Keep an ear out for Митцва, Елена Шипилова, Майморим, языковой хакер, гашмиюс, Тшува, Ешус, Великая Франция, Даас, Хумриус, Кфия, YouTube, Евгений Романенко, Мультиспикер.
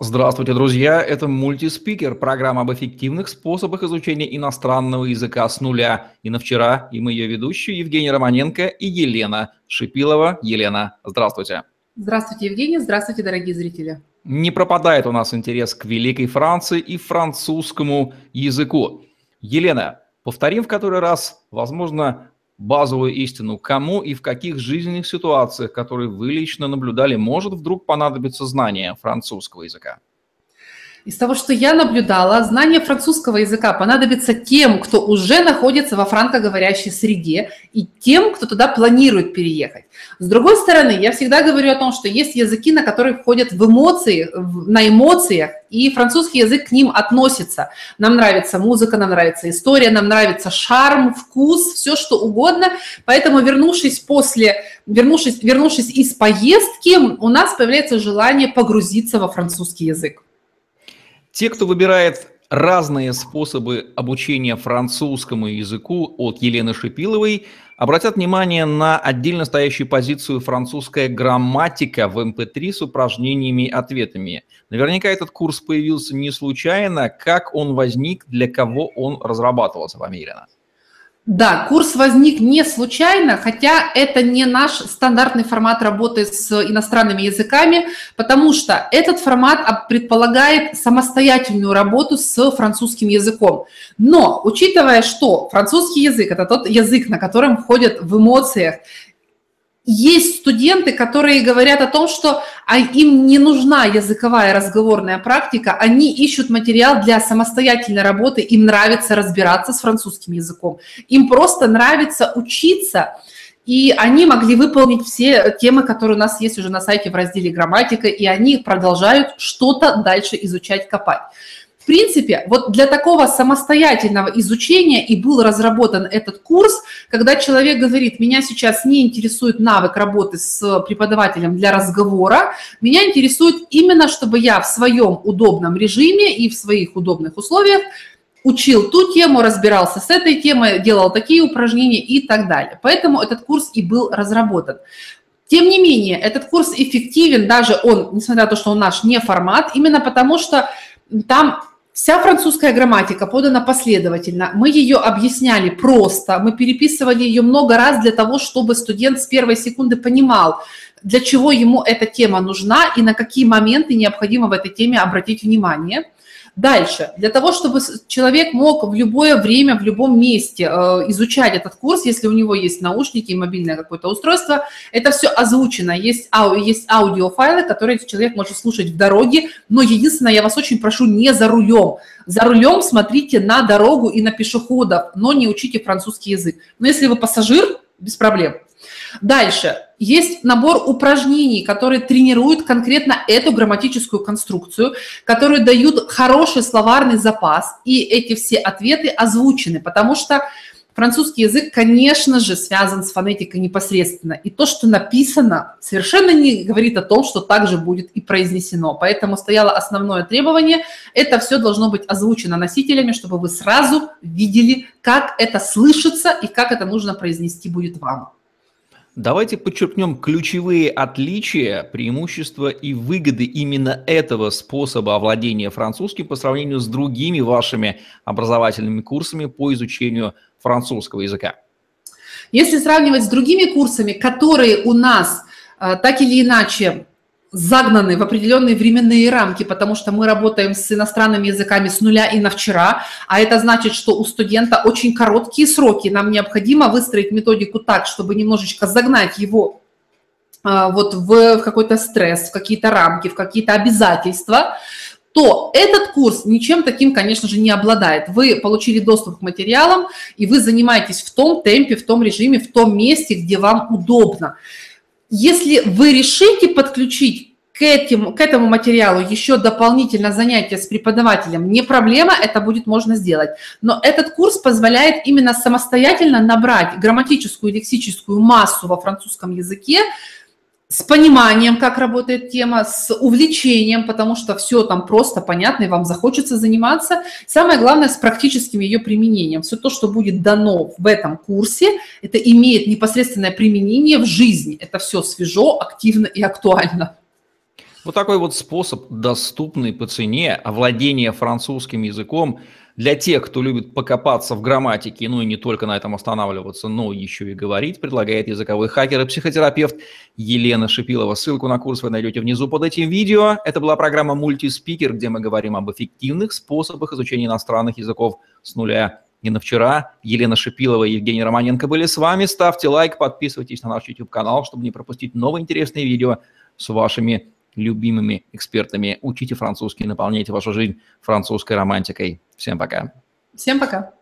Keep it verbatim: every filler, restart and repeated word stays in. Здравствуйте, друзья! Это Мультиспикер, программа об эффективных способах изучения иностранного языка с нуля. И на вчера, и мы ее ведущие Евгений Романенко и Елена Шипилова. Елена, здравствуйте! Здравствуйте, Евгений! Здравствуйте, дорогие зрители! Не пропадает у нас интерес к Великой Франции и французскому языку. Елена, повторим в который раз, возможно, базовую истину, кому и в каких жизненных ситуациях, которые вы лично наблюдали, может вдруг понадобиться знание французского языка? Из того, что я наблюдала, знание французского языка понадобится тем, кто уже находится во франкоговорящей среде, и тем, кто туда планирует переехать. С другой стороны, я всегда говорю о том, что есть языки, на которые входят в эмоции, на эмоциях, и французский язык к ним относится. Нам нравится музыка, нам нравится история, нам нравится шарм, вкус, все что угодно. Поэтому, вернувшись после, вернувшись, вернувшись из поездки, у нас появляется желание погрузиться во французский язык. Те, кто выбирает разные способы обучения французскому языку от Елены Шипиловой, обратят внимание на отдельно стоящую позицию «Французская грамматика» в эм пэ три с упражнениями и ответами. Наверняка этот курс появился не случайно. Как он возник, для кого он разрабатывался, Елена? Да, курс возник не случайно, хотя это не наш стандартный формат работы с иностранными языками, потому что этот формат предполагает самостоятельную работу с французским языком. Но, учитывая, что французский язык – это тот язык, на котором входят в эмоциях, есть студенты, которые говорят о том, что им не нужна языковая разговорная практика, они ищут материал для самостоятельной работы, им нравится разбираться с французским языком, им просто нравится учиться, и они могли выполнить все темы, которые у нас есть уже на сайте в разделе «Грамматика», и они продолжают что-то дальше изучать, копать. В принципе, вот для такого самостоятельного изучения и был разработан этот курс, когда человек говорит: меня сейчас не интересует навык работы с преподавателем для разговора, меня интересует именно, чтобы я в своем удобном режиме и в своих удобных условиях учил ту тему, разбирался с этой темой, делал такие упражнения и так далее. Поэтому этот курс и был разработан. Тем не менее, этот курс эффективен, даже он, несмотря на то, что он наш не формат, именно потому что там вся французская грамматика подана последовательно, мы ее объясняли просто, мы переписывали ее много раз для того, чтобы студент с первой секунды понимал, для чего ему эта тема нужна и на какие моменты необходимо в этой теме обратить внимание. Дальше, для того, чтобы человек мог в любое время, в любом месте изучать этот курс, если у него есть наушники и мобильное какое-то устройство, это все озвучено, есть, ау, есть аудиофайлы, которые человек может слушать в дороге, но единственное, я вас очень прошу, не за рулем. За рулем смотрите на дорогу и на пешеходов, но не учите французский язык. Но если вы пассажир, без проблем. Дальше, есть набор упражнений, которые тренируют конкретно эту грамматическую конструкцию, которые дают хороший словарный запас, и эти все ответы озвучены, потому что французский язык, конечно же, связан с фонетикой непосредственно, и то, что написано, совершенно не говорит о том, что также будет и произнесено, поэтому стояло основное требование, это все должно быть озвучено носителями, чтобы вы сразу видели, как это слышится и как это нужно произнести будет вам. Давайте подчеркнем ключевые отличия, преимущества и выгоды именно этого способа овладения французским по сравнению с другими вашими образовательными курсами по изучению французского языка. Если сравнивать с другими курсами, которые у нас так или иначе загнаны в определенные временные рамки, потому что мы работаем с иностранными языками с нуля и на вчера, а это значит, что у студента очень короткие сроки, нам необходимо выстроить методику так, чтобы немножечко загнать его а, вот в, в какой-то стресс, в какие-то рамки, в какие-то обязательства, то этот курс ничем таким, конечно же, не обладает. Вы получили доступ к материалам, и вы занимаетесь в том темпе, в том режиме, в том месте, где вам удобно. Если вы решите подключить к, этим, к этому материалу еще дополнительно занятия с преподавателем, не проблема, это будет можно сделать. Но этот курс позволяет именно самостоятельно набрать грамматическую и лексическую массу во французском языке с пониманием, как работает тема, с увлечением, потому что все там просто понятно, и вам захочется заниматься. Самое главное, с практическим ее применением. Все то, что будет дано в этом курсе, это имеет непосредственное применение в жизни. Это все свежо, активно и актуально. Вот такой вот способ, доступный по цене, овладение французским языком для тех, кто любит покопаться в грамматике, ну и не только на этом останавливаться, но еще и говорить, предлагает языковой хакер и психотерапевт Елена Шипилова. Ссылку на курс вы найдете внизу под этим видео. Это была программа «Мультиспикер», где мы говорим об эффективных способах изучения иностранных языков с нуля. И на вчера Елена Шипилова и Евгений Романенко были с вами. Ставьте лайк, подписывайтесь на наш YouTube-канал, чтобы не пропустить новые интересные видео с вашими любимыми экспертами. Учите французский, наполняйте вашу жизнь французской романтикой. Всем пока. Всем пока.